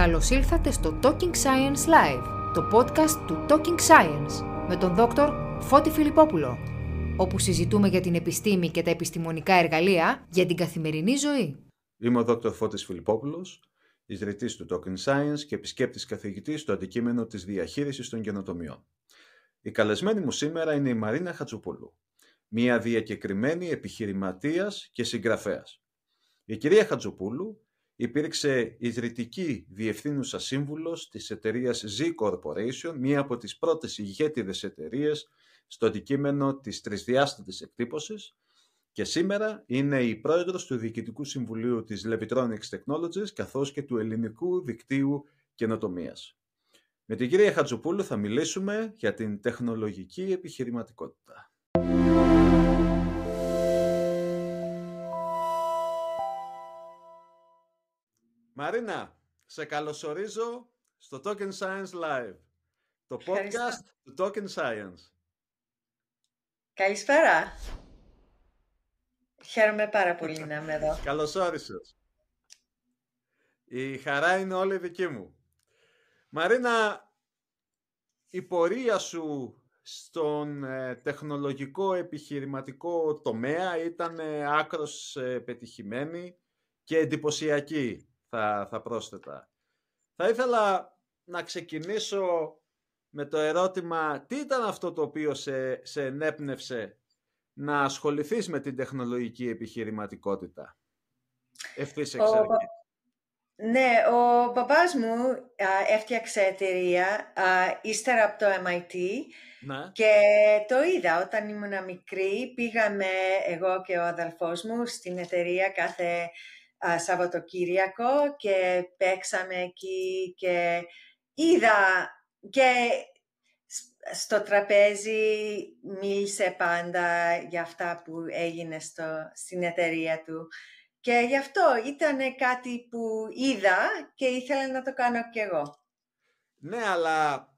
Καλώς ήλθατε στο Talking Science Live, το podcast του Talking Science, με τον Δρ Φώτη Φιλιππόπουλο, όπου συζητούμε για την επιστήμη και τα επιστημονικά εργαλεία για την καθημερινή ζωή. Είμαι ο Δρ Φώτης Φιλιππόπουλος, ιδρυτής του Talking Science και επισκέπτης καθηγητής στο αντικείμενο της διαχείρισης των καινοτομιών. Η καλεσμένη μου σήμερα είναι η Μαρίνα Χατζοπούλου, μια διακεκριμένη επιχειρηματίας και συγγραφέας. Η κυρία Χατζοπούλου υπήρξε ιδρυτική διευθύνουσα σύμβουλος της εταιρείας Z Corporation, μία από τις πρώτες ηγέτιδες εταιρείες στο αντικείμενο της τρισδιάστατης εκτύπωσης και σήμερα είναι η πρόεδρος του Διοικητικού Συμβουλίου της Levitronix Technologies καθώς και του Ελληνικού Δικτύου Καινοτομίας. Με την κυρία Χατζοπούλου θα μιλήσουμε για την τεχνολογική επιχειρηματικότητα. Μαρίνα, σε καλωσορίζω στο Talking Science Live, το podcast του Talking Science. Καλησπέρα. Χαίρομαι πάρα πολύ να είμαι εδώ. Καλωσόρισες. Η χαρά είναι όλη δική μου. Μαρίνα, η πορεία σου στον τεχνολογικό επιχειρηματικό τομέα ήταν άκρως πετυχημένη και εντυπωσιακή. Θα πρόσθετα. Θα ήθελα να ξεκινήσω με το ερώτημα τι ήταν αυτό το οποίο σε ενέπνευσε να ασχοληθείς με την τεχνολογική επιχειρηματικότητα. Ευθύς εξ αρχής. Ναι, ο μπαμπάς μου έφτιαξε εταιρεία ύστερα από το MIT ναι. Και το είδα όταν ήμουν μικρή. Πήγαμε εγώ και ο αδελφός μου στην εταιρεία κάθε Σαββατοκύριακο και παίξαμε εκεί και είδα και στο τραπέζι μίλησε πάντα για αυτά που έγινε στην εταιρεία του και γι' αυτό ήταν κάτι που είδα και ήθελα να το κάνω κι εγώ. Ναι, αλλά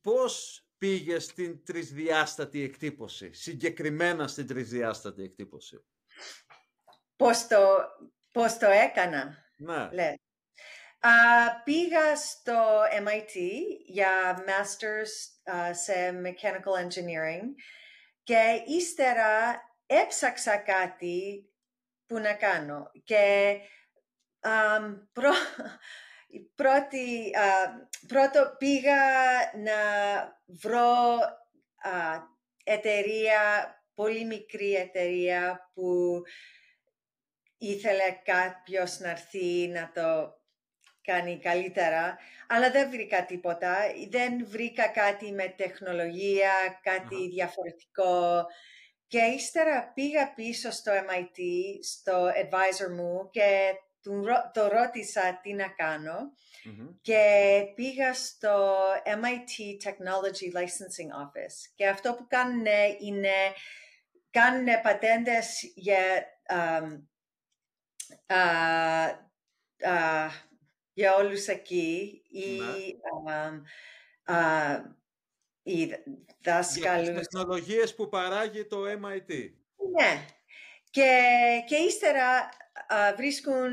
πώς πήγες στην τρισδιάστατη εκτύπωση, συγκεκριμένα στην τρισδιάστατη εκτύπωση? Πώς το έκανα, ναι. Λες. Πήγα στο MIT για Masters σε Mechanical Engineering και ύστερα έψαξα κάτι που να κάνω. Και πρώτο πήγα να βρω εταιρεία, πολύ μικρή εταιρεία που ήθελε κάποιος να έρθει να το κάνει καλύτερα, αλλά δεν βρήκα τίποτα. Δεν βρήκα κάτι με τεχνολογία, κάτι διαφορετικό. Και ύστερα πήγα πίσω στο MIT, στο advisor μου και το ρώτησα τι να κάνω. Και πήγα στο MIT Technology Licensing Office. Και αυτό που κάνουν είναι κάνουν πατέντες για για όλους εκεί οι δάσκαλους. Για τις τεχνολογίες που παράγει το MIT. Ναι. Και ύστερα βρίσκουν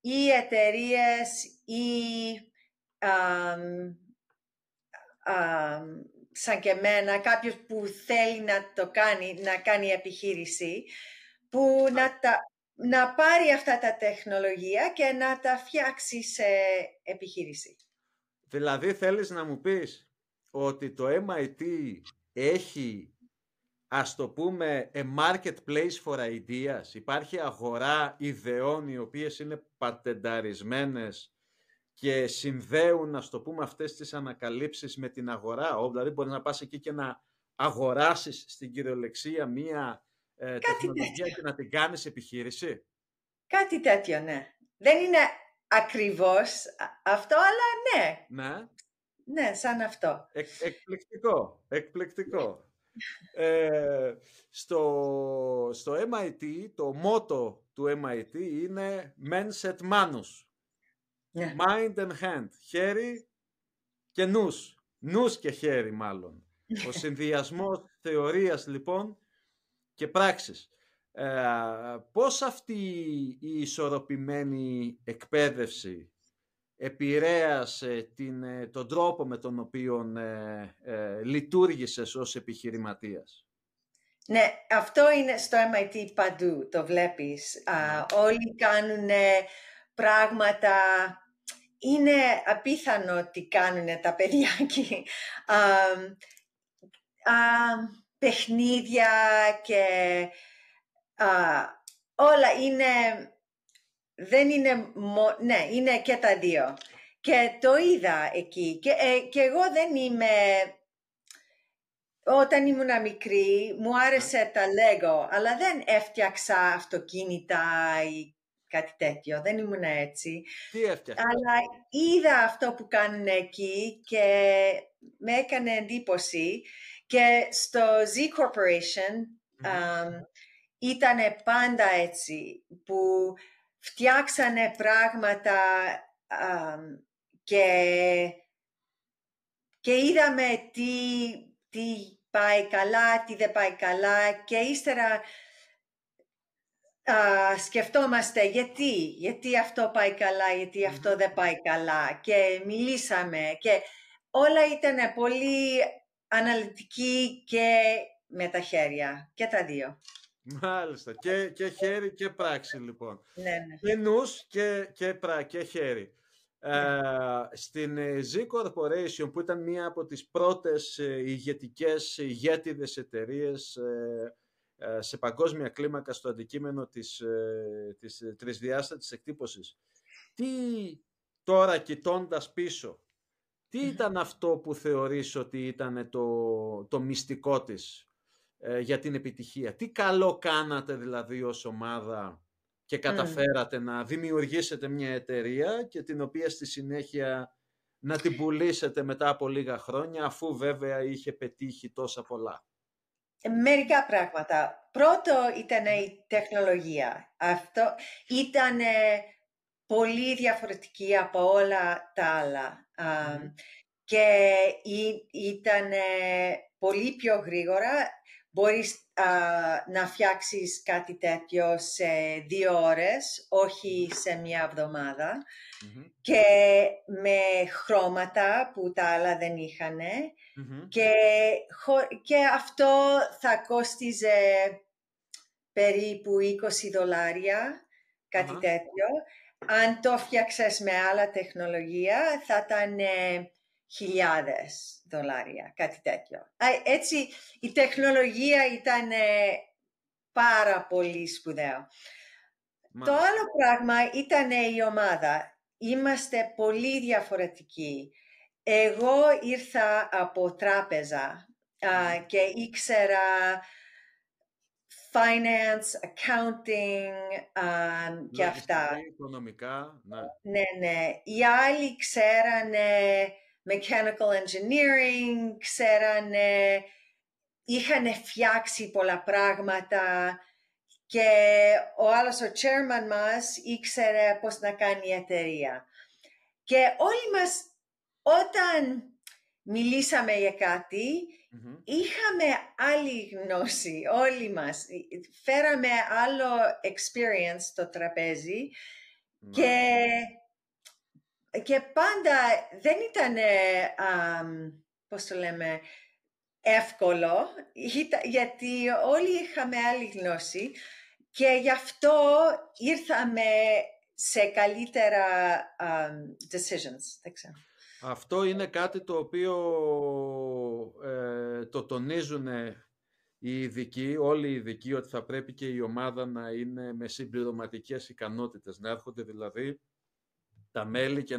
οι εταιρείες ή σαν και εμένα κάποιος που θέλει να το κάνει, να κάνει επιχείρηση που να πάρει αυτά τα τεχνολογία και να τα φτιάξει σε επιχείρηση. Δηλαδή θέλεις να μου πεις ότι το MIT έχει, ας το πούμε, a marketplace for ideas. Υπάρχει αγορά ιδεών οι οποίες είναι πατενταρισμένες και συνδέουν, ας το πούμε, αυτές τις ανακαλύψεις με την αγορά. Δηλαδή μπορείς να πας εκεί και να αγοράσεις στην κυριολεξία μία τεχνολογία και να την κάνεις επιχείρηση. Κάτι τέτοιο, ναι. Δεν είναι ακριβώς αυτό, αλλά ναι. Ναι, ναι, σαν αυτό. Εκπληκτικό, εκπληκτικό. Στο MIT, το μότο του MIT είναι «Mens et manus». Ναι. Mind and hand. Χέρι και νους. Νους και χέρι, μάλλον. Ο συνδυασμός θεωρίας, λοιπόν, και πράξεις. Πώς αυτή η ισορροπημένη εκπαίδευση επηρέασε τον τρόπο με τον οποίο λειτουργήσες ως επιχειρηματίας. Ναι, αυτό είναι στο MIT παντού, το βλέπεις. Όλοι κάνουν πράγματα... Είναι απίθανο ότι κάνουν τα παιδιά εκεί. Παιχνίδια και όλα είναι... Δεν είναι, ναι, είναι και τα δύο. Και το είδα εκεί. Και εγώ δεν είμαι... Όταν ήμουν μικρή, μου άρεσε τα Lego, αλλά δεν έφτιαξα αυτοκίνητα ή κάτι τέτοιο. Δεν ήμουν έτσι. Τι έφτιαξα? Αλλά είδα αυτό που κάνουν εκεί και με έκανε εντύπωση. Και στο Z Corporation ήταν πάντα έτσι, που... Φτιάξανε πράγματα και είδαμε τι πάει καλά, τι δεν πάει καλά και ύστερα σκεφτόμαστε γιατί αυτό πάει καλά, γιατί αυτό δεν πάει καλά και μιλήσαμε και όλα ήταν πολύ αναλυτική και με τα χέρια και τα δύο. Μάλιστα. Και χέρι και πράξη, λοιπόν. Ναι, ναι. Και νους και χέρι. Ναι. Στην Z Corporation, που ήταν μία από τις πρώτες ηγέτιδες εταιρείες σε παγκόσμια κλίμακα στο αντικείμενο της τρισδιάστατης εκτύπωσης, τώρα κοιτώντας πίσω, τι ήταν αυτό που θεωρείς ότι ήταν το μυστικό της για την επιτυχία? Τι καλό κάνατε δηλαδή ως ομάδα και καταφέρατε να δημιουργήσετε μια εταιρεία και την οποία στη συνέχεια να την πουλήσετε μετά από λίγα χρόνια, αφού βέβαια είχε πετύχει τόσα πολλά? Μερικά πράγματα. Πρώτο ήταν η τεχνολογία. Αυτό ήταν πολύ διαφορετική από όλα τα άλλα. Και ήταν πολύ πιο γρήγορα. Μπορείς να φτιάξεις κάτι τέτοιο σε 2 ώρες, όχι σε μια εβδομάδα. Και με χρώματα που τα άλλα δεν είχαν. Και αυτό θα κόστιζε περίπου $20, κάτι τέτοιο. Αν το φτιάξες με άλλα τεχνολογία θα ήταν... $1,000, κάτι τέτοιο. Έτσι, η τεχνολογία ήταν πάρα πολύ σπουδαίο. Το άλλο πράγμα ήταν η ομάδα. Είμαστε πολύ διαφορετικοί. Εγώ ήρθα από τράπεζα και ήξερα finance, accounting και αυτά. Οικονομικά, ναι. Ναι. Οι άλλοι ξέρανε mechanical engineering, ξέρανε, είχαν φτιάξει πολλά πράγματα και ο άλλος, ο chairman μας, ήξερε πώς να κάνει η εταιρεία. Και όλοι μας, όταν μιλήσαμε για κάτι, είχαμε άλλη γνώση, όλοι μας. Φέραμε άλλο experience στο τραπέζι και πάντα δεν ήταν, πώς το λέμε, εύκολο, γιατί όλοι είχαμε άλλη γνώση και γι' αυτό ήρθαμε σε καλύτερα decisions. Δεν ξέρω. Αυτό είναι κάτι το οποίο το τονίζουν οι ειδικοί, όλοι οι ειδικοί, ότι θα πρέπει και η ομάδα να είναι με συμπληρωματικές ικανότητες, να έρχονται δηλαδή τα μέλη και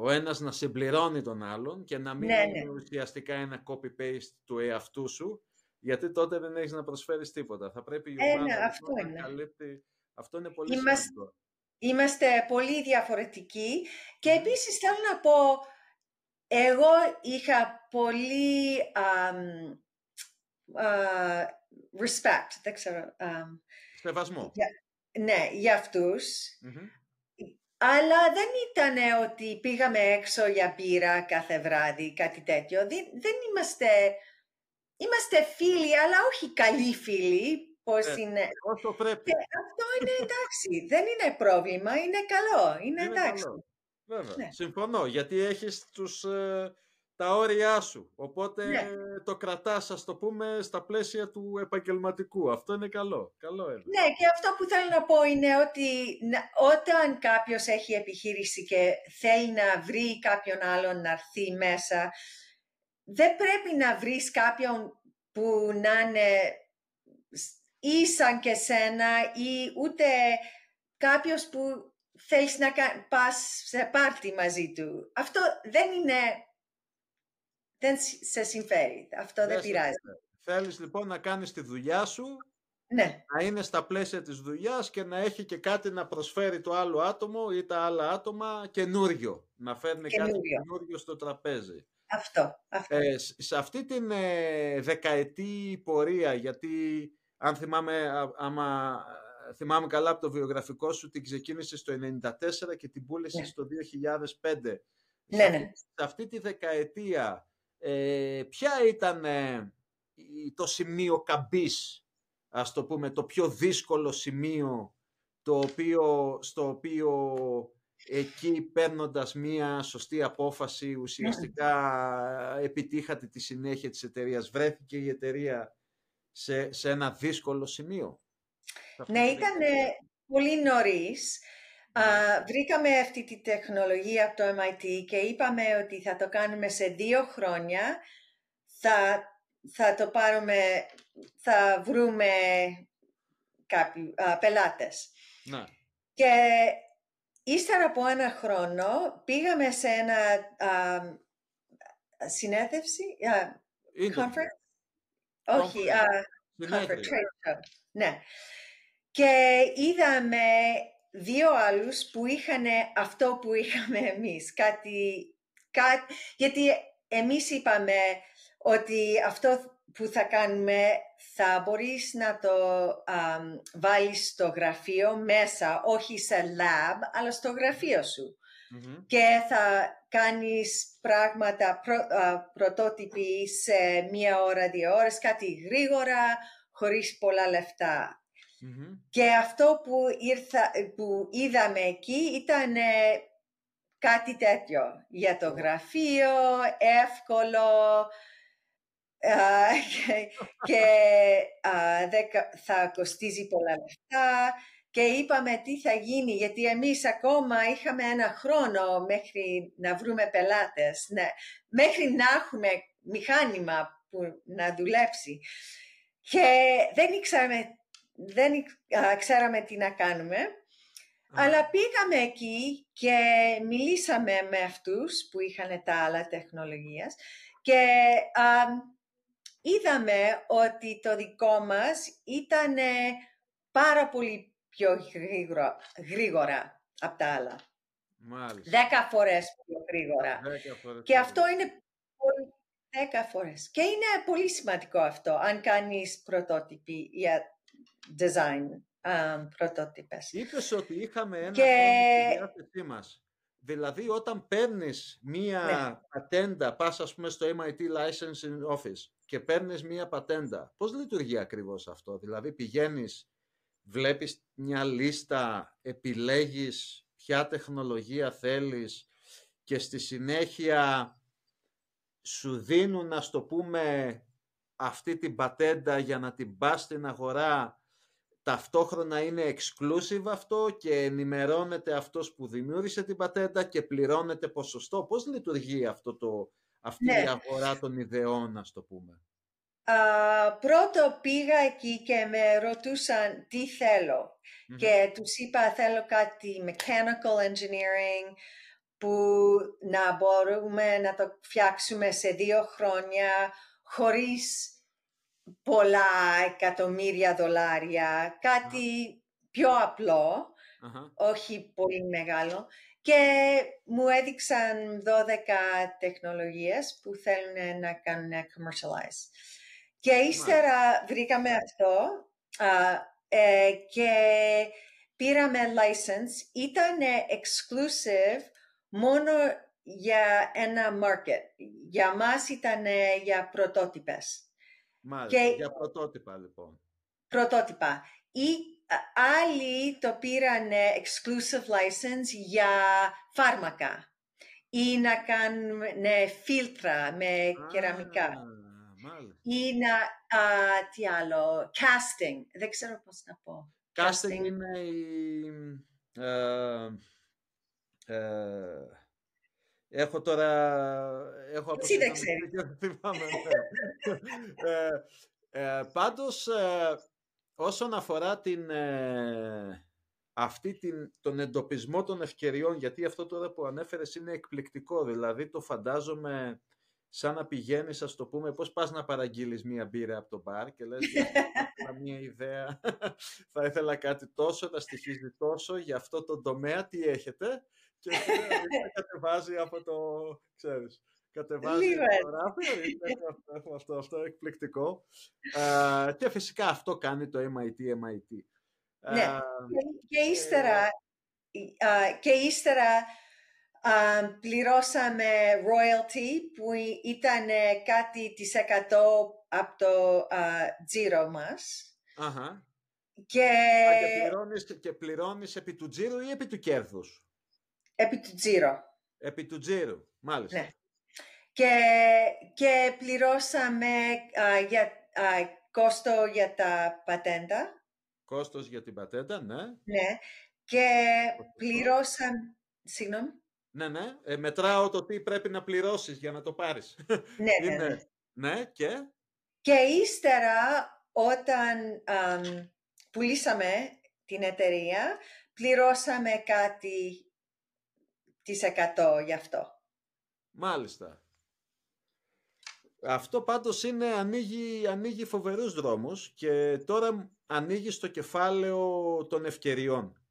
ο ένας να συμπληρώνει τον άλλον και να μην είναι ουσιαστικά ένα copy-paste του εαυτού σου, γιατί τότε δεν έχεις να προσφέρεις τίποτα. Θα πρέπει η ομάδα να καλύπτει. Αυτό είναι πολύ σημαντικό. Είμαστε πολύ διαφορετικοί και επίσης θέλω να πω, εγώ είχα πολύ respect, δεν ξέρω. Σεβασμό. Ναι, για αυτούς. Αλλά δεν ήταν ότι πήγαμε έξω για μπύρα κάθε βράδυ, κάτι τέτοιο. Δεν είμαστε φίλοι, αλλά όχι καλοί φίλοι, πώς είναι. Όσο πρέπει. Και αυτό είναι εντάξει, δεν είναι πρόβλημα, είναι καλό, είναι εντάξει. Καλό. Βέβαια, ναι. Συμφωνώ, γιατί έχεις τους, τα όρια σου, οπότε ναι. Το κρατάς, ας το πούμε, στα πλαίσια του επαγγελματικού. Αυτό είναι καλό. Καλό είναι. Ναι, και αυτό που θέλω να πω είναι ότι όταν κάποιος έχει επιχείρηση και θέλει να βρει κάποιον άλλον να έρθει μέσα, δεν πρέπει να βρεις κάποιον που να είναι ή σαν και σένα ή ούτε κάποιος που θέλεις να πας σε πάρτι μαζί του. Αυτό δεν είναι... Δεν σε συμφέρει. Αυτό δεν πειράζει. Θέλεις λοιπόν να κάνεις τη δουλειά σου, ναι. Να είναι στα πλαίσια της δουλειάς και να έχει και κάτι να προσφέρει το άλλο άτομο ή τα άλλα άτομα καινούριο. Να φέρνει κάτι καινούριο στο τραπέζι. Αυτό. Σε αυτή την δεκαετή πορεία, γιατί αν θυμάμαι... Θυμάμαι καλά από το βιογραφικό σου, την ξεκίνησε στο 1994 και την πούλησε ναι. στο 2005. Ναι, ναι. Σε αυτή τη δεκαετία, ποια ήταν το σημείο καμπής, ας το πούμε, το πιο δύσκολο σημείο, στο οποίο εκεί παίρνοντας μία σωστή απόφαση, ουσιαστικά ναι. επιτύχατε τη συνέχεια της εταιρείας. Βρέθηκε η εταιρεία σε ένα δύσκολο σημείο. Ναι, ήταν πολύ νωρίς. Βρήκαμε αυτή τη τεχνολογία από το MIT και είπαμε ότι θα το κάνουμε σε 2 χρόνια. Θα το πάρουμε, θα βρούμε κάποιοι πελάτες. Ναι. Και ύστερα από 1 χρόνο πήγαμε σε ένα συνέδευση, conference. Όχι, ναι. Και είδαμε 2 άλλους που είχαν αυτό που είχαμε εμείς. Γιατί εμείς είπαμε ότι αυτό που θα κάνουμε θα μπορείς να το βάλεις στο γραφείο μέσα, όχι σε lab, αλλά στο γραφείο σου. Mm-hmm. Και θα κάνεις πράγματα, πρωτότυποι σε 1 ώρα, 2 ώρες, κάτι γρήγορα, χωρίς πολλά λεφτά. Mm-hmm. Και αυτό που είδαμε εκεί ήταν κάτι τέτοιο. Για το γραφείο, εύκολο και θα κοστίζει πολλά λεφτά. Και είπαμε τι θα γίνει, γιατί εμείς ακόμα είχαμε 1 χρόνο μέχρι να βρούμε πελάτες, ναι, μέχρι να έχουμε μηχάνημα που να δουλέψει. Και δεν ξέραμε τι να κάνουμε, αλλά πήγαμε εκεί και μιλήσαμε με αυτούς που είχαν τα άλλα τεχνολογίας και είδαμε ότι το δικό μας ήταν πάρα πολύ πιο γρήγορα από τα άλλα. Μάλιστα. 10 φορές πιο γρήγορα. 10 φορές. Και αυτό είναι πολύ... 10 φορές. Και είναι πολύ σημαντικό αυτό, αν κάνεις πρωτότυπη για design πρωτότυπες. Είπες ότι είχαμε 1 χρόνο στη διάθεσή μας. Δηλαδή, όταν παίρνεις μία ναι. πατέντα, πας ας πούμε στο MIT Licensing Office και παίρνεις μία πατέντα, πώς λειτουργεί ακριβώς αυτό? Δηλαδή, πηγαίνεις, βλέπεις μια λίστα, επιλέγεις ποια τεχνολογία θέλεις και στη συνέχεια... σου δίνουν, ας το πούμε, αυτή την πατέντα για να την πας στην αγορά. Ταυτόχρονα είναι exclusive αυτό και ενημερώνεται αυτός που δημιούργησε την πατέντα και πληρώνεται ποσοστό. Πώς λειτουργεί αυτή ναι. η αγορά των ιδεών, ας το πούμε? Πρώτο πήγα εκεί και με ρωτούσαν τι θέλω. Mm-hmm. Και τους είπα θέλω κάτι mechanical engineering, που να μπορούμε να το φτιάξουμε σε 2 χρόνια χωρίς πολλά εκατομμύρια δολάρια, κάτι πιο απλό, όχι πολύ μεγάλο. Και μου έδειξαν 12 τεχνολογίες που θέλουν να κάνουν commercialize. Και ύστερα βρήκαμε αυτό και πήραμε license. Ήταν exclusive μόνο για ένα market. Για μας ήταν για πρωτότυπες. Μάλιστα, για πρωτότυπα λοιπόν. Πρωτότυπα. Ή Άλλοι το πήραν exclusive license για φάρμακα ή να κάνουν φίλτρα με κεραμικά. Ή να, τι άλλο, casting, δεν ξέρω πώς να πω. Casting είναι η... έχω τώρα... Εσύ δεν ξέρεις. Πάντως, όσον αφορά την, τον εντοπισμό των ευκαιριών, γιατί αυτό τώρα που ανέφερες είναι εκπληκτικό, δηλαδή το φαντάζομαι σαν να πηγαίνεις, ας το πούμε, πώς πας να παραγγείλεις μία μπύρα από το μπαρ και λες, μία ιδέα, θα ήθελα κάτι τόσο, να στοιχίζει τόσο, για αυτό το τομέα τι έχετε, και κατεβάζει από το, ξέρεις, κατεβάζει το ράφι, αυτό εκπληκτικό. Και φυσικά αυτό κάνει το MIT. Ναι, και ύστερα πληρώσαμε royalty που ήταν κάτι της 100% από το τζίρο μας. Αχα. Και πληρώνεις επί του τζίρου ή επί του κέρδους? Επί του τζίρου. Επί του τζίρου, μάλιστα. Ναι. Και πληρώσαμε κόστο για τα πατέντα. Κόστος για την πατέντα, ναι. Ναι. Και πληρώσαμε... Συγγνώμη. Ναι, ναι. Μετράω το τι πρέπει να πληρώσεις για να το πάρεις. Ναι, ναι. Είναι... Ναι, και... Και ύστερα, όταν πουλήσαμε την εταιρεία, πληρώσαμε κάτι της 100% γι' αυτό. Μάλιστα. Αυτό πάντως είναι, ανοίγει φοβερούς δρόμους και τώρα ανοίγει στο κεφάλαιο των ευκαιριών.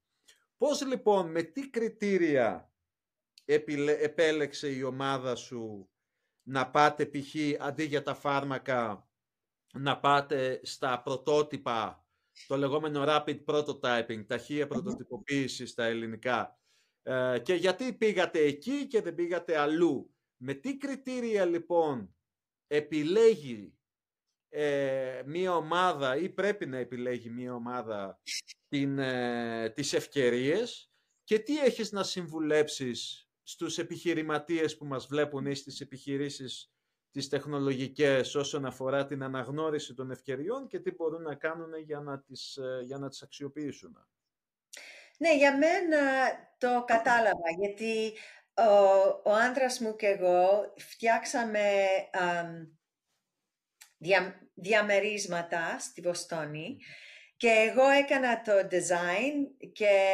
Πώς λοιπόν, με τι κριτήρια επέλεξε η ομάδα σου να πάτε π.χ. αντί για τα φάρμακα, να πάτε στα πρωτότυπα, το λεγόμενο rapid prototyping, ταχεία πρωτοτυποποίηση στα ελληνικά, και γιατί πήγατε εκεί και δεν πήγατε αλλού? Με τι κριτήρια λοιπόν επιλέγει μία ομάδα ή πρέπει να επιλέγει μία ομάδα τις ευκαιρίες και τι έχεις να συμβουλέψεις στους επιχειρηματίες που μας βλέπουν ή στις επιχειρήσεις τις τεχνολογικές όσον αφορά την αναγνώριση των ευκαιριών και τι μπορούν να κάνουν για να τις αξιοποιήσουν? Ναι, για μένα το κατάλαβα, γιατί ο άντρας μου και εγώ φτιάξαμε διαμερίσματα στη Βοστόνη και εγώ έκανα το design και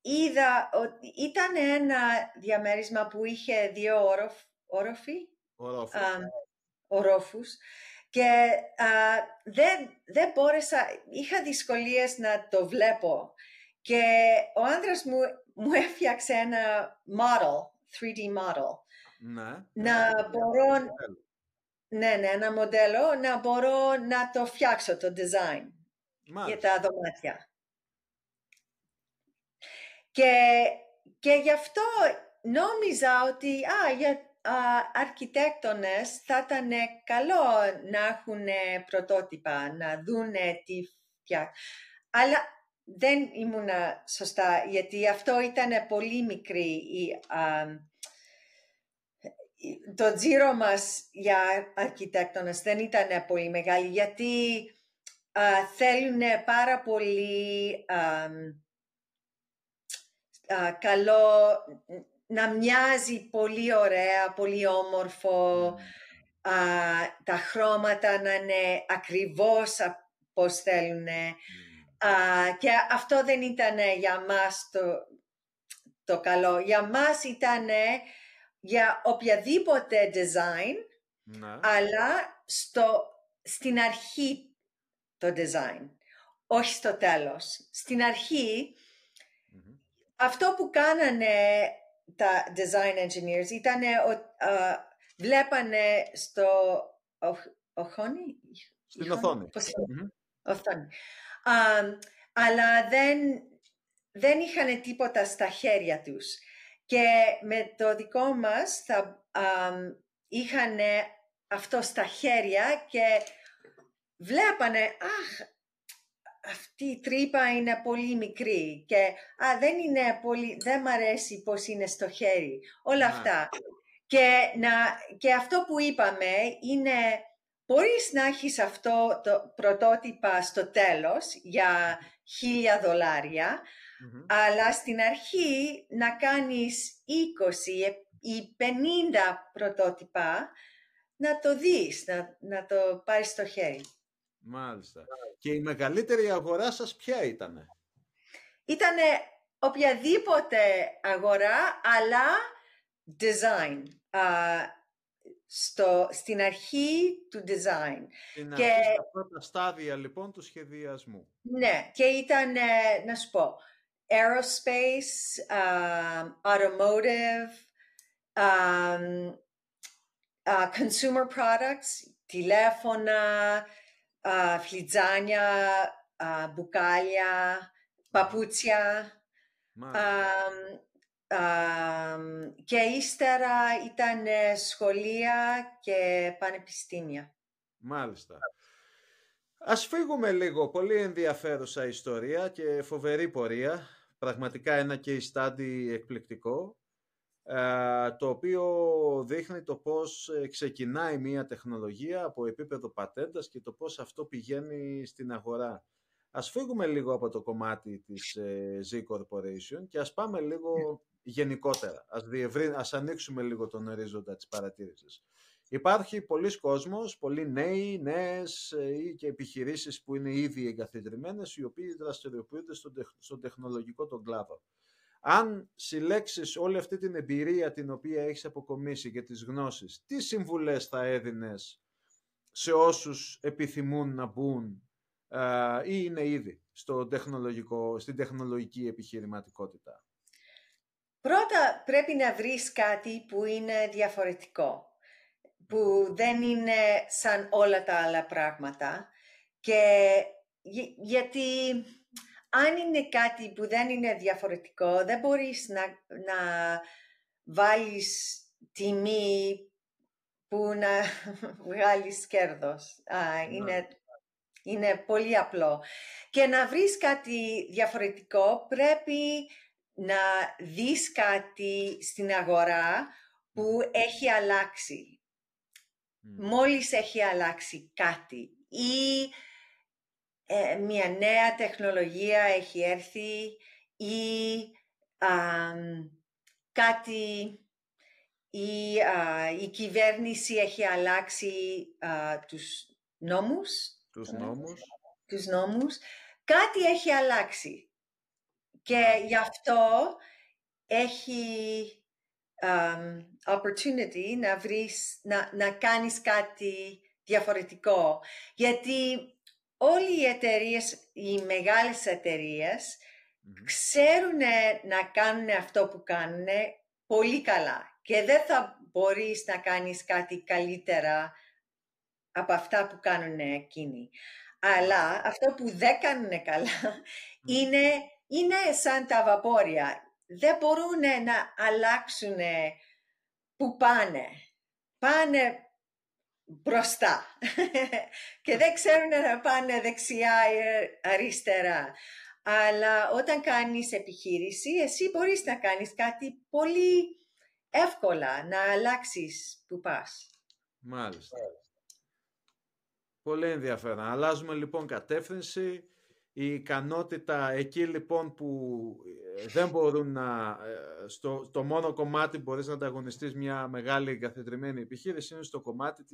είδα ότι ήταν ένα διαμέρισμα που είχε δύο ορόφους. Και δεν μπόρεσα, είχα δυσκολίες να το βλέπω. Και ο άντρας μου έφτιαξε ένα model, 3D model. Ένα μοντέλο, να μπορώ να το φτιάξω, το design, για τα δωμάτια. Και γι' αυτό νόμιζα ότι, αρχιτέκτονες θα ήταν καλό να έχουν πρωτότυπα, να δουν τι φτιάχνουν. Αλλά δεν ήμουνα σωστά, γιατί αυτό ήταν πολύ μικρή. Το τζίρο μας για αρχιτέκτονες δεν ήταν πολύ μεγάλη, γιατί θέλουν πάρα πολύ καλό... να μοιάζει πολύ ωραία, πολύ όμορφο, τα χρώματα να είναι ακριβώς όπως θέλουν. Και αυτό δεν ήταν για μας το καλό. Για μας ήταν για οποιαδήποτε design, αλλά στην αρχή το design, όχι στο τέλος. Στην αρχή, αυτό που κάνανε τα design engineers ήταν βλέπανε στο οθόνη. Αλλά δεν είχαν τίποτα στα χέρια τους. Και με το δικό μας θα είχαν αυτό στα χέρια και βλέπανε, αυτή η τρύπα είναι πολύ μικρή και δεν είναι πολύ, δεν μ' αρέσει πώς είναι στο χέρι, όλα αυτά. Και αυτό που είπαμε είναι, μπορείς να έχεις αυτό το πρωτότυπα στο τέλος για $1,000, αλλά στην αρχή να κάνεις 20 ή 50 πρωτότυπα, να το δεις, να το πάρεις στο χέρι. Μάλιστα. Και η μεγαλύτερη αγορά σας ποια ήτανε? Ήτανε οποιαδήποτε αγορά, αλλά design. Στην αρχή του design. Στην αρχή, στα πρώτα στάδια λοιπόν του σχεδιασμού. Ναι, και ήταν, να σου πω, aerospace, automotive, consumer products, τηλέφωνα, φλιτζάνια, μπουκάλια, παπούτσια. Και ύστερα ήταν σχολεία και πανεπιστήμια. Μάλιστα. Ας φύγουμε λίγο. Πολύ ενδιαφέρουσα ιστορία και φοβερή πορεία. Πραγματικά ένα case study εκπληκτικό, το οποίο δείχνει το πώς ξεκινάει μια τεχνολογία από επίπεδο πατέντας και το πώς αυτό πηγαίνει στην αγορά. Ας φύγουμε λίγο από το κομμάτι της Z Corporation και ας πάμε λίγο γενικότερα. Ας ανοίξουμε λίγο τον ορίζοντα της παρατήρησης. Υπάρχει πολλοί κόσμος, πολλοί νέοι, νέες ή και επιχειρήσεις που είναι ήδη εγκαθιδρυμένες, οι οποίοι δραστηριοποιούνται στον τεχνολογικό τον κλάδο. Αν συλλέξεις όλη αυτή την εμπειρία την οποία έχεις αποκομίσει και τις γνώσεις, τι συμβουλές θα έδινες σε όσους επιθυμούν να μπουν ή είναι ήδη στην τεχνολογική επιχειρηματικότητα? Πρώτα πρέπει να βρεις κάτι που είναι διαφορετικό, που δεν είναι σαν όλα τα άλλα πράγματα, και γιατί αν είναι κάτι που δεν είναι διαφορετικό, δεν μπορείς να βάλεις τιμή που να βγάλεις κέρδος. Είναι πολύ απλό. Και να βρεις κάτι διαφορετικό, πρέπει να δεις κάτι στην αγορά που έχει αλλάξει. Μόλις έχει αλλάξει κάτι ή μια νέα τεχνολογία έχει έρθει ή κάτι, ή η κυβέρνηση έχει αλλάξει τους νόμους. Κάτι έχει αλλάξει. Και γι' αυτό έχει opportunity να βρεις, να κάνεις κάτι διαφορετικό. Γιατί όλοι οι εταιρείες, οι μεγάλες εταιρείες, ξέρουν να κάνουν αυτό που κάνουν πολύ καλά. Και δεν θα μπορείς να κάνεις κάτι καλύτερα από αυτά που κάνουν εκείνοι. Αλλά αυτό που δεν κάνουν καλά είναι σαν τα βαπόρια. Δεν μπορούν να αλλάξουν που πάνε. Πάνε μπροστά και δεν ξέρουν να πάνε δεξιά ή αριστερά. Αλλά όταν κάνεις επιχείρηση, εσύ μπορείς να κάνεις κάτι πολύ εύκολα, να αλλάξεις που πας. Μάλιστα. Πολύ ενδιαφέρον. Αλλάζουμε λοιπόν κατεύθυνση. Η ικανότητα εκεί λοιπόν που δεν μπορούν να... Το μόνο κομμάτι που μπορείς να ανταγωνιστείς μια μεγάλη εγκαθιδρυμένη επιχείρηση είναι στο κομμάτι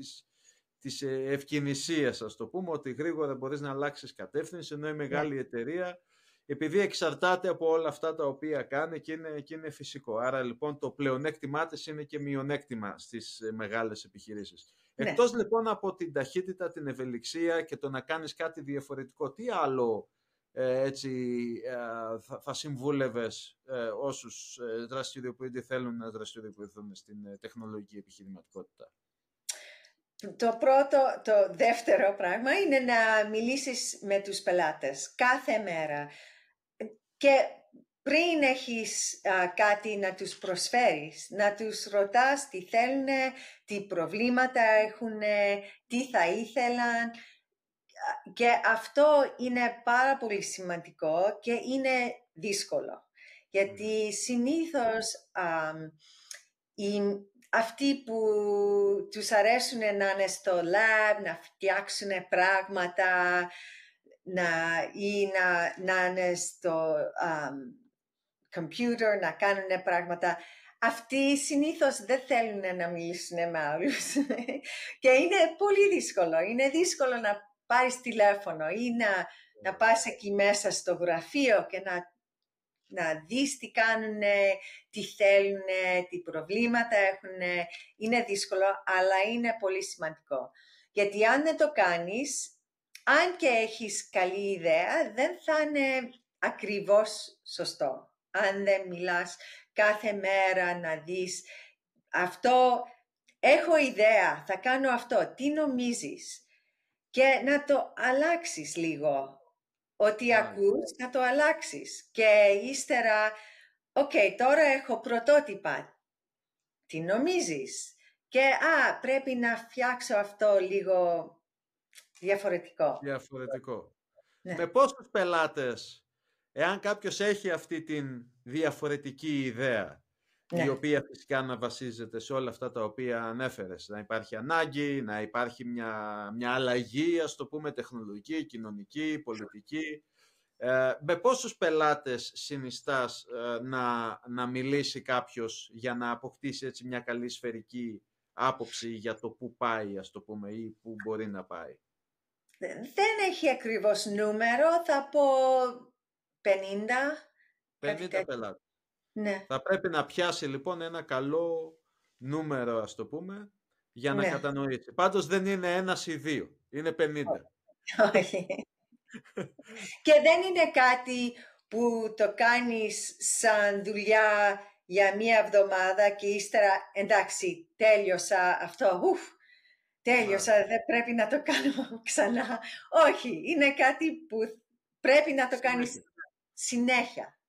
της ευκινησίας, ας το πούμε, ότι γρήγορα μπορείς να αλλάξεις κατεύθυνση, ενώ η μεγάλη εταιρεία, επειδή εξαρτάται από όλα αυτά τα οποία κάνει και είναι φυσικό. Άρα λοιπόν το πλεονέκτημά της είναι και μειονέκτημα στις μεγάλες επιχειρήσεις. Ναι. Εκτός λοιπόν από την ταχύτητα, την ευελιξία και το να κάνεις κάτι διαφορετικό, τι άλλο θα συμβούλευες όσους δραστηριοποιούνται, θέλουν να δραστηριοποιηθούν στην τεχνολογική επιχειρηματικότητα? Το δεύτερο πράγμα είναι να μιλήσεις με τους πελάτες κάθε μέρα. Και πριν έχεις κάτι να τους προσφέρεις, να τους ρωτάς τι θέλουν, τι προβλήματα έχουν, τι θα ήθελαν. Και αυτό είναι πάρα πολύ σημαντικό και είναι δύσκολο. Γιατί συνήθως αυτοί που τους αρέσουν να είναι στο lab, να φτιάξουν πράγματα ή να είναι στο computer, να κάνουν πράγματα, αυτοί συνήθως δεν θέλουν να μιλήσουν με άλλους. Και είναι πολύ δύσκολο. Είναι δύσκολο να πάρεις τηλέφωνο ή να πας εκεί μέσα στο γραφείο και να δεις τι κάνουν, τι θέλουν, τι προβλήματα έχουν. Είναι δύσκολο, αλλά είναι πολύ σημαντικό. Γιατί αν δεν το κάνεις, αν και έχεις καλή ιδέα, δεν θα είναι ακριβώς σωστό. Αν δεν μιλάς κάθε μέρα να δεις αυτό, έχω ιδέα, θα κάνω αυτό, τι νομίζεις? Και να το αλλάξεις λίγο. Ό,τι ακούς, να το αλλάξεις. Και ύστερα, τώρα έχω πρωτότυπα. Τι νομίζεις? Και πρέπει να φτιάξω αυτό λίγο διαφορετικό. Ναι. Με πόσους πελάτες, εάν κάποιος έχει αυτή την διαφορετική ιδέα, ναι, η οποία φυσικά να βασίζεται σε όλα αυτά τα οποία ανέφερες, να υπάρχει ανάγκη, να υπάρχει μια αλλαγή, ας το πούμε, τεχνολογική, κοινωνική, πολιτική. Με πόσους πελάτες συνιστάς να μιλήσει κάποιος για να αποκτήσει έτσι μια καλή σφαιρική άποψη για το που πάει, ας το πούμε, ή που μπορεί να πάει? Δεν έχει ακριβώς νούμερο, θα πω 50 πελάτες. Ναι. Θα πρέπει να πιάσει λοιπόν ένα καλό νούμερο, ας το πούμε, για να κατανοήσει. Πάντως δεν είναι ένας ή δύο, είναι 50. Όχι. Και δεν είναι κάτι που το κάνεις σαν δουλειά για μία εβδομάδα και ύστερα, εντάξει, τέλειωσα αυτό, δεν πρέπει να το κάνω ξανά. Όχι, είναι κάτι που πρέπει να το κάνεις συνέχεια.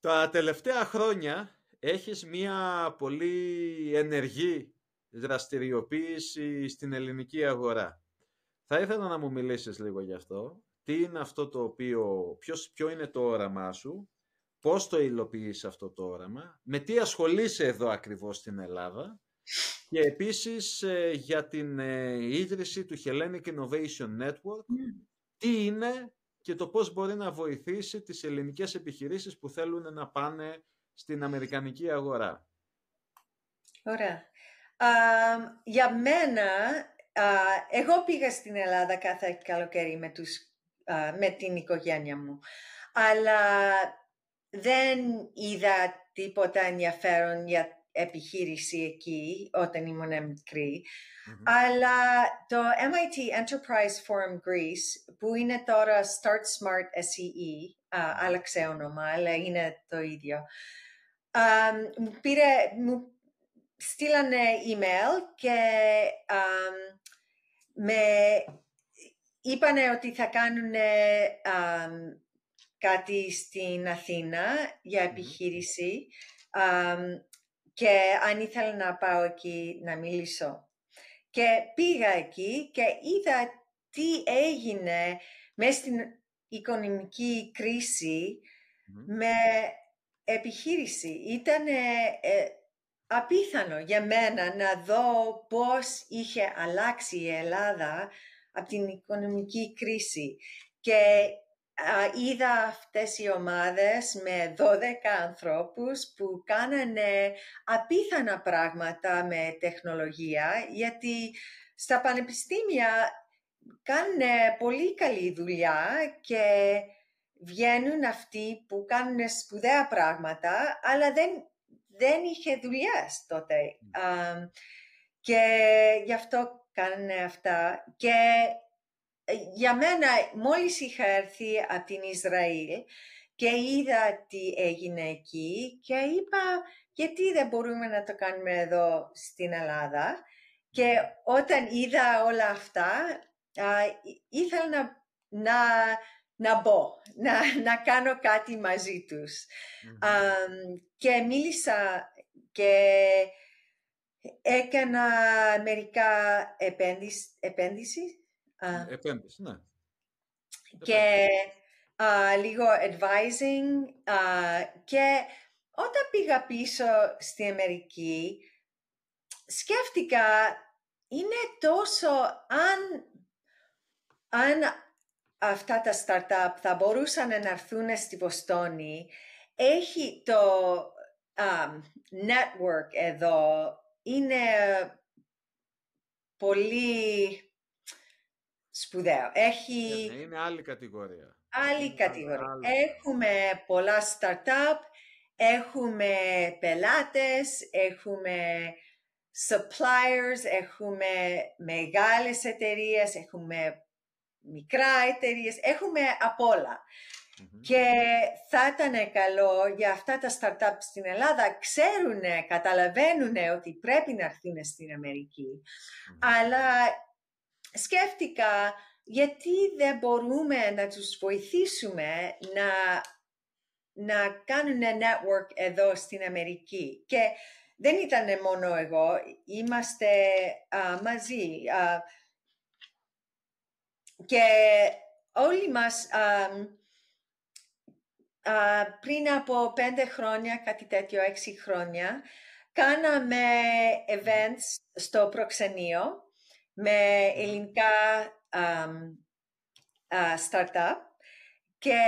Τα τελευταία χρόνια έχεις μία πολύ ενεργή δραστηριοποίηση στην ελληνική αγορά. Θα ήθελα να μου μιλήσεις λίγο γι' αυτό. Τι είναι αυτό το οποίο, ποιο είναι το όραμά σου, πώς το υλοποιείς αυτό το όραμα, με τι ασχολείσαι εδώ ακριβώς στην Ελλάδα και επίσης για την ίδρυση του Hellenic Innovation Network, τι είναι και το πώς μπορεί να βοηθήσει τις ελληνικές επιχειρήσεις που θέλουν να πάνε στην αμερικανική αγορά. Ωραία. Για μένα, εγώ πήγα στην Ελλάδα κάθε καλοκαίρι με την οικογένεια μου, αλλά δεν είδα τίποτα ενδιαφέρον για επιχείρηση εκεί όταν ήμουν μικρή. Αλλά το MIT Enterprise Forum Greece, που είναι τώρα Start Smart SEE, άλλαξε όνομα, αλλά είναι το ίδιο, μου στείλανε email και με είπανε ότι θα κάνουν κάτι στην Αθήνα για επιχείρηση και αν ήθελα να πάω εκεί να μιλήσω. Και πήγα εκεί και είδα τι έγινε μέσα στην οικονομική κρίση με επιχείρηση. Ήταν απίθανο για μένα να δω πώς είχε αλλάξει η Ελλάδα από την οικονομική κρίση. Και είδα αυτές οι ομάδες με 12 ανθρώπους που κάνανε απίθανα πράγματα με τεχνολογία, γιατί στα πανεπιστήμια κάνουν πολύ καλή δουλειά και βγαίνουν αυτοί που κάνουν σπουδαία πράγματα, αλλά δεν είχε δουλειές τότε. Και γι' αυτό κάνανε αυτά. Και για μένα, μόλις είχα έρθει από την Ισραήλ και είδα τι έγινε εκεί και είπα, γιατί δεν μπορούμε να το κάνουμε εδώ στην Ελλάδα? Και όταν είδα όλα αυτά, ήθελα να μπω, να κάνω κάτι μαζί τους. Και μίλησα και έκανα μερικά επένδυση Επένδυση, ναι. Και λίγο advising. Και όταν πήγα πίσω στη Αμερική, σκέφτηκα, είναι τόσο αν αυτά τα startup θα μπορούσαν να έρθουν στη Βοστόνη, έχει το network εδώ, είναι πολύ σπουδαίο. Έχει... είναι άλλη κατηγορία. Άλλη κατηγορία. Έχουμε πολλά startup, έχουμε πελάτες, έχουμε suppliers, έχουμε μεγάλες εταιρείες, έχουμε μικρά εταιρείες, έχουμε απ' όλα. Mm-hmm. Και θα ήταν καλό για αυτά τα startup στην Ελλάδα, ξέρουν, καταλαβαίνουν ότι πρέπει να έρθουν στην Αμερική. Mm-hmm. Αλλά σκέφτηκα γιατί δεν μπορούμε να τους βοηθήσουμε να κάνουν network εδώ στην Αμερική. Και δεν ήταν μόνο εγώ, είμαστε μαζί. Και όλοι μας, πριν από 5 χρόνια, κάτι τέτοιο, 6 χρόνια, κάναμε events στο προξενείο με ελληνικά startup και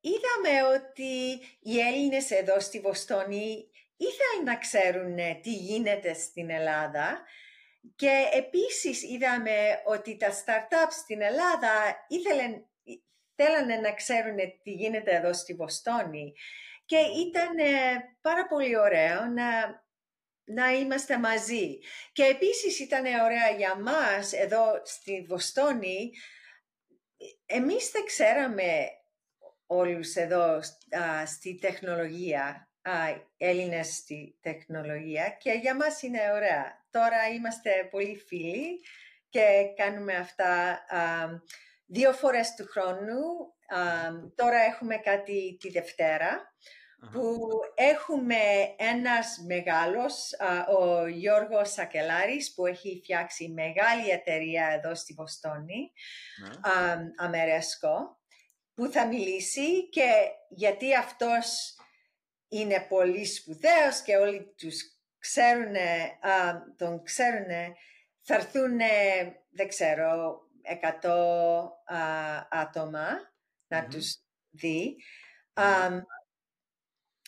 είδαμε ότι οι Έλληνες εδώ στη Βοστόνη ήθελαν να ξέρουν τι γίνεται στην Ελλάδα. Και επίσης είδαμε ότι τα startups στην Ελλάδα θέλανε να ξέρουν τι γίνεται εδώ στη Βοστόνη. Και ήταν πάρα πολύ ωραίο να είμαστε μαζί. Και επίσης ήταν ωραία για μας εδώ στη Βοστόνη. Εμείς δεν ξέραμε όλους εδώ στη τεχνολογία, Έλληνες στη τεχνολογία, και για μας είναι ωραία. Τώρα είμαστε πολύ φίλοι και κάνουμε αυτά 2 φορές του χρόνου. Τώρα έχουμε κάτι τη Δευτέρα, που έχουμε ένας μεγάλος, ο Γιώργος Σακελάρης, που έχει φτιάξει μεγάλη εταιρεία εδώ στη Βοστόνη, Αμερέσκο, που θα μιλήσει, και γιατί αυτός είναι πολύ σπουδαίος και όλοι τους τον ξέρουνε, θα έρθουν, δεν ξέρω, 100 άτομα να τους δει,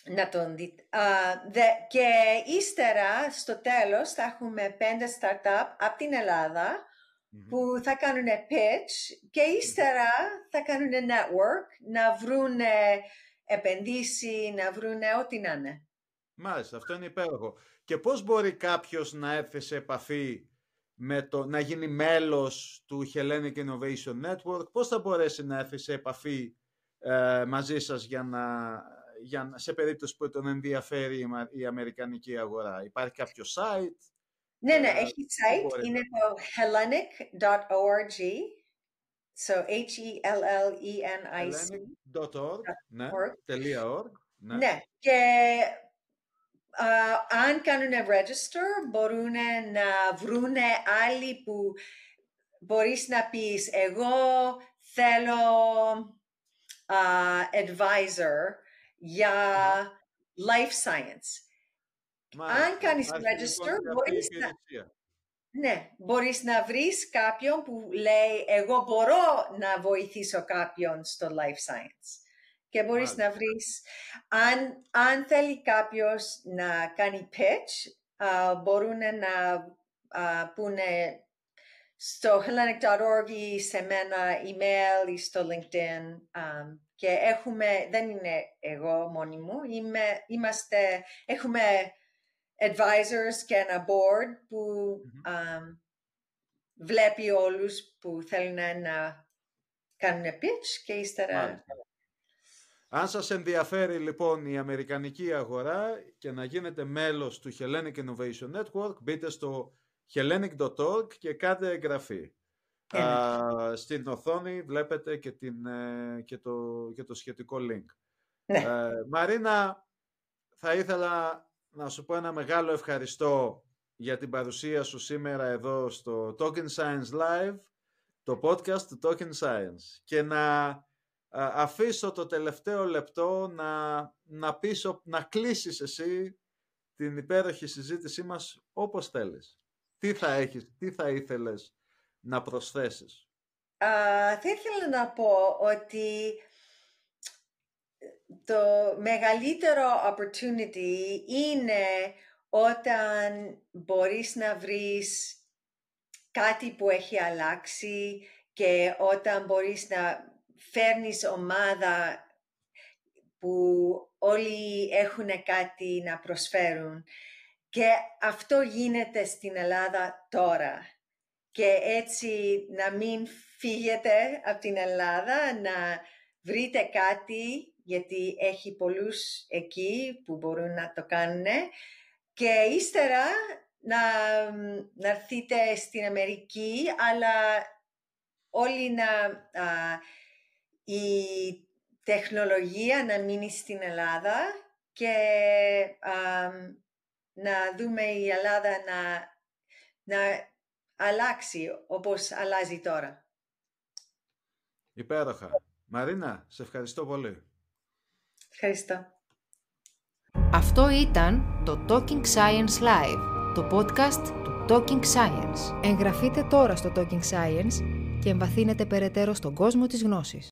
να τον δει. Και ύστερα, στο τέλος, θα έχουμε 5 startup από την Ελλάδα που θα κάνουν pitch και ύστερα θα κάνουν network, να βρουν επενδύσει, να βρουν ό,τι να είναι. Μάλιστα, αυτό είναι υπέροχο. Και πώς μπορεί κάποιος να έρθει σε επαφή, να γίνει μέλος του Hellenic Innovation Network, πώς θα μπορέσει να έρθει σε επαφή μαζί σας για να, σε περίπτωση που τον ενδιαφέρει η αμερικανική αγορά? Υπάρχει κάποιο site? Ναι, έχει site. Είναι το hellenic.org. So, Hellenic.org. Ναι, .org. Ναι, και... αν κάνουν register, μπορούν να βρουν άλλοι που μπορείς να πεις, εγώ θέλω advisor για life science. Αν κάνεις register, μπορείς να βρεις κάποιον που λέει, εγώ μπορώ να βοηθήσω κάποιον στο life science. Και μπορείς να βρεις, αν θέλει κάποιος να κάνει pitch, μπορούν να πούνε στο hellenic.org ή σε μένα email ή στο LinkedIn. Και δεν είναι εγώ μόνη μου, έχουμε advisors και ένα board που βλέπει όλους που θέλουν να κάνουν pitch και ύστερα... Αν σας ενδιαφέρει λοιπόν η αμερικανική αγορά και να γίνετε μέλος του Hellenic Innovation Network, μπείτε στο hellenic.org και κάντε εγγραφή. Στην οθόνη βλέπετε και το σχετικό link. Μαρίνα, θα ήθελα να σου πω ένα μεγάλο ευχαριστώ για την παρουσία σου σήμερα εδώ στο Talking Science Live. το podcast του Talking Science και να αφήσω το τελευταίο λεπτό να κλείσεις εσύ την υπέροχη συζήτησή μας όπως θέλεις. Τι θα ήθελες να προσθέσεις? Θα ήθελα να πω ότι το μεγαλύτερο opportunity είναι όταν μπορείς να βρεις κάτι που έχει αλλάξει και όταν μπορείς να φέρνεις ομάδα που όλοι έχουν κάτι να προσφέρουν. Και αυτό γίνεται στην Ελλάδα τώρα. Και έτσι να μην φύγετε από την Ελλάδα, να βρείτε κάτι, γιατί έχει πολλούς εκεί που μπορούν να το κάνουν. Και ύστερα να έρθετε στην Αμερική, αλλά όλοι η τεχνολογία να μείνει στην Ελλάδα και να δούμε η Ελλάδα να αλλάξει όπως αλλάζει τώρα. Υπέροχα. Μαρίνα, σε ευχαριστώ πολύ. Ευχαριστώ. Αυτό ήταν το Talking Science Live, το podcast του Talking Science. Εγγραφείτε τώρα στο Talking Science και εμβαθύνετε περαιτέρω στον κόσμο της γνώσης.